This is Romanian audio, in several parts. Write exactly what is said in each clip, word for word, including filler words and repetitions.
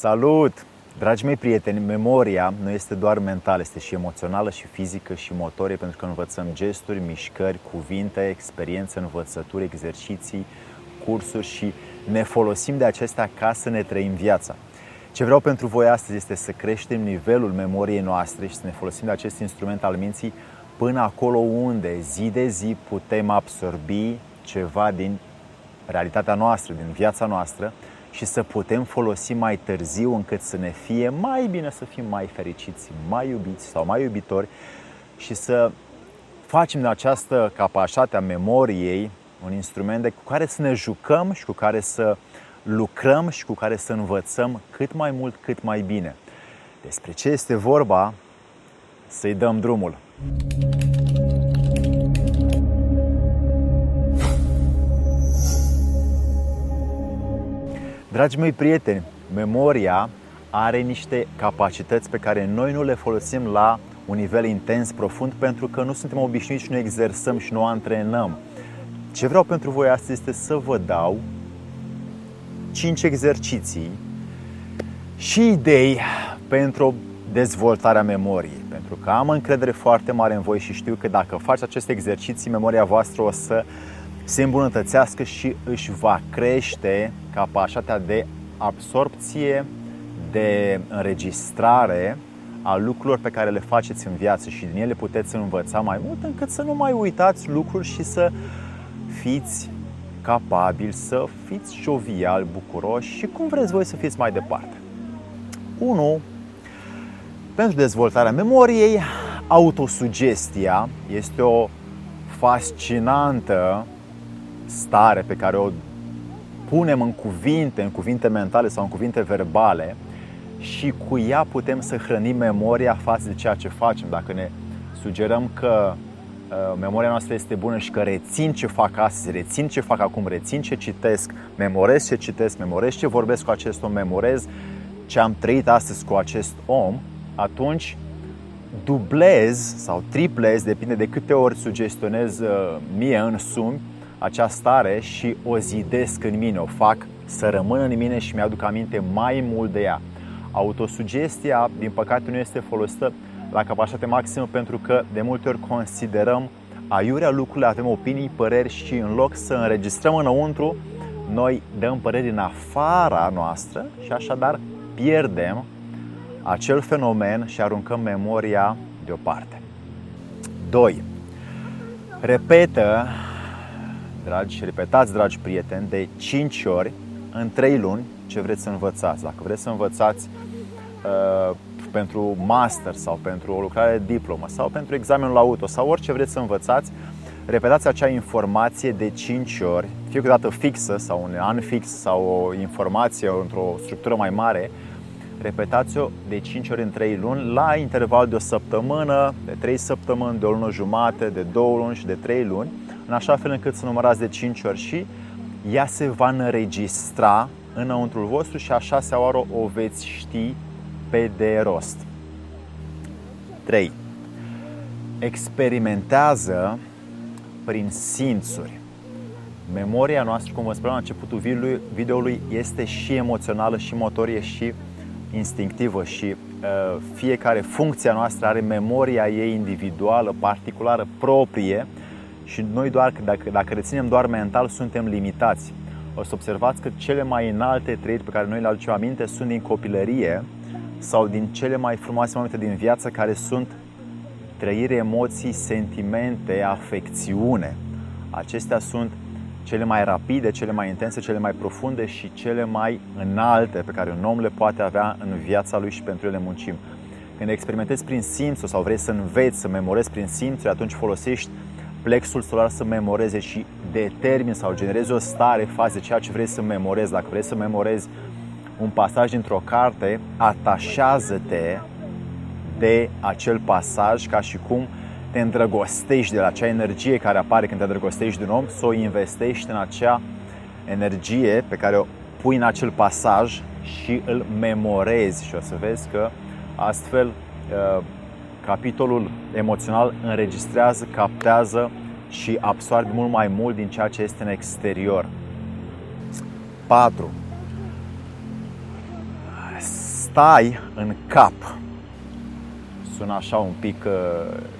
Salut! Dragii mei prieteni, memoria nu este doar mentală, este și emoțională, și fizică, și motorie, pentru că învățăm gesturi, mișcări, cuvinte, experiențe, învățături, exerciții, cursuri și ne folosim de acestea ca să ne trăim viața. Ce vreau pentru voi astăzi este să creștem nivelul memoriei noastre și să ne folosim de acest instrument al minții până acolo unde zi de zi putem absorbi ceva din realitatea noastră, din viața noastră, și să putem folosi mai târziu încât să ne fie mai bine, să fim mai fericiți, mai iubiți sau mai iubitori și să facem din această capacitate a memoriei un instrument de cu care să ne jucăm și cu care să lucrăm și cu care să învățăm cât mai mult, cât mai bine. Despre ce este vorba? Să-i dăm drumul! Dragii mei prieteni, memoria are niște capacități pe care noi nu le folosim la un nivel intens, profund, pentru că nu suntem obișnuiți și nu exersăm și nu antrenăm. Ce vreau pentru voi astăzi este să vă dau cinci exerciții și idei pentru dezvoltarea memoriei, pentru că am încredere foarte mare în voi și știu că dacă faci aceste exerciții, memoria voastră o să se îmbunătățească și își va crește capacitatea de absorpție, de înregistrare a lucrurilor pe care le faceți în viață și din ele puteți învăța mai mult încât să nu mai uitați lucruri și să fiți capabili, să fiți joviali, bucuroși și cum vreți voi să fiți mai departe. unu. Pentru dezvoltarea memoriei, autosugestia este o fascinantă stare pe care o punem în cuvinte, în cuvinte mentale sau în cuvinte verbale și cu ea putem să hrănim memoria față de ceea ce facem. Dacă ne sugerăm că memoria noastră este bună și că rețin ce fac astăzi, rețin ce fac acum, rețin ce citesc, memorez ce citesc, memorez ce vorbesc cu acest om, memorez ce am trăit astăzi cu acest om, atunci dublez sau triplez, depinde de câte ori sugestionez mie însumi această stare și o zidesc în mine, o fac să rămână în mine și mi-aduc aminte mai mult de ea. Autosugestia, din păcate, nu este folosită la capacitate maximă pentru că de multe ori considerăm aiurea lucrurile, avem opinii, păreri și în loc să înregistrăm înăuntru, noi dăm păreri în afara noastră și așadar pierdem acel fenomen și aruncăm memoria deoparte. doi. Repetă, dragi, repetați, dragi prieteni, de cinci ori în trei luni ce vreți să învățați. Dacă vreți să învățați uh, pentru master sau pentru o lucrare de diplomă sau pentru examenul auto sau orice vreți să învățați, repetați acea informație de cinci ori, fie o dată fixă sau un an fix sau o informație într-o structură mai mare. Repetați-o de cinci ori în trei luni, la interval de o săptămână, de trei săptămâni, de o lună jumate, de două luni și de trei luni, în așa fel încât să numărați de cinci ori și ea se va înregistra înăuntrul vostru și a șasea oară o veți ști pe de rost. trei. Experimentează prin simțuri. Memoria noastră, cum vă spuneam la începutul videoului, este și emoțională, și motorie, și instinctivă și uh, fiecare funcție noastră are memoria ei individuală, particulară, proprie și noi doar dacă, dacă reținem doar mental suntem limitați. O să observați că cele mai înalte trăiri pe care noi le aducem aminte sunt din copilărie sau din cele mai frumoase momente din viață care sunt trăiri, emoții, sentimente, afecțiune. Acestea sunt cele mai rapide, cele mai intense, cele mai profunde și cele mai înalte pe care un om le poate avea în viața lui și pentru ele muncim. Când experimentezi prin simțuri sau vrei să înveți să memorezi prin simțuri, atunci folosești plexul solar să memoreze și determini sau generezi o stare față de ceea ce vrei să memorezi. Dacă vrei să memorezi un pasaj dintr-o carte, atașează-te de acel pasaj ca și cum te îndrăgostești de la acea energie care apare când te îndrăgostești de un om, să o investești în acea energie pe care o pui în acel pasaj și îl memorezi și o să vezi că astfel capitolul emoțional înregistrează, captează și absorbe mult mai mult din ceea ce este în exterior. patru. stai în cap. Sună așa un pic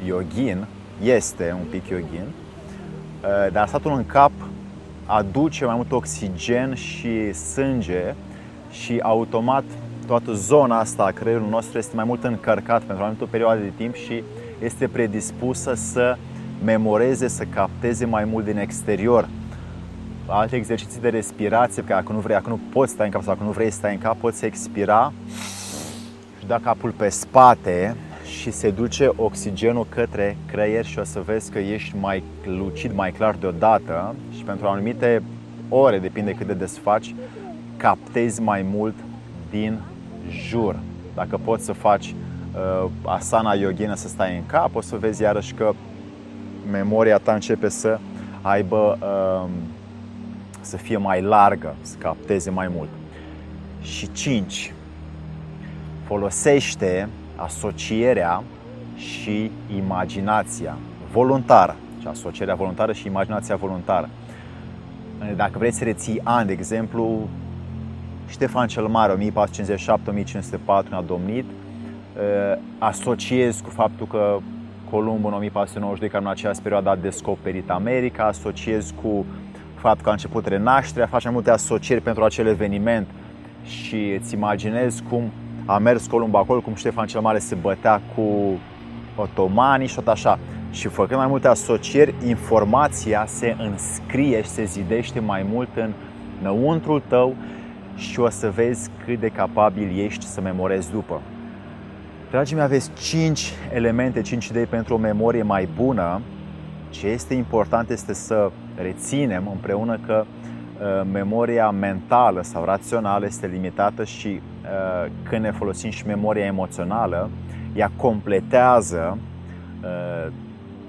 yogin, este un pic yogin, dar statul în cap aduce mai mult oxigen și sânge și automat toată zona asta a creierului nostru este mai mult încărcat pentru anumită perioadă de timp și este predispusă să memoreze, să capteze mai mult din exterior. Alte exerciții de respirație, că dacă nu vrei, dacă nu poți stai în cap sau dacă nu vrei să stai în cap, poți expira și da capul pe spate și se duce oxigenul către creier și o să vezi că ești mai lucid, mai clar deodată și pentru anumite ore, depinde cât de des faci, captezi mai mult din jur. Dacă poți să faci uh, asana yoghină să stai în cap, o să vezi iarăși că memoria ta începe să aibă uh, să fie mai largă, să capteze mai mult. Și cinci. Folosește asocierea și imaginația voluntară. Și asocierea voluntară și imaginația voluntară. Dacă vrei să reții ani, de exemplu, Ștefan cel Mare, o mie patru sute cincizeci și șapte - o mie cinci sute patru, a domnit, asociez cu faptul că Columbul în o mie patru sute nouăzeci și doi, care în aceeași perioadă a descoperit America, asociez cu faptul că a început renașterea, faci mai multe asocieri pentru acel eveniment și îți imaginezi cum a mers Columb acolo, cum Ștefan cel Mare se bătea cu otomanii și tot așa. Și făcând mai multe asocieri, informația se înscrie și se zidește mai mult în înăuntrul tău și o să vezi cât de capabil ești să memorezi după. Dragii mei, aveți cinci elemente, cinci idei pentru o memorie mai bună. Ce este important este să reținem împreună că uh, memoria mentală sau rațională este limitată și uh, când ne folosim și memoria emoțională, ea completează uh,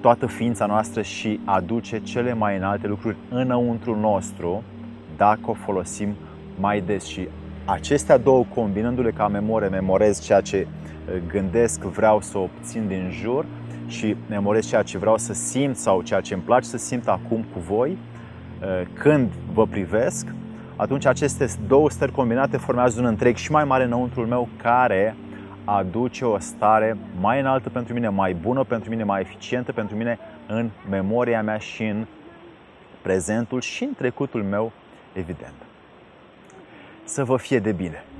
toată ființa noastră și aduce cele mai înalte lucruri înăuntru nostru dacă o folosim mai des. Și acestea două, combinându-le ca memorie, memorez ceea ce gândesc, vreau să obțin din jur și memorez ceea ce vreau să simt sau ceea ce îmi place să simt acum cu voi, când vă privesc, atunci aceste două stări combinate formează un întreg și mai mare înăuntrul meu care aduce o stare mai înaltă pentru mine, mai bună pentru mine, mai eficientă pentru mine în memoria mea și în prezentul și în trecutul meu, evident. Să vă fie de bine!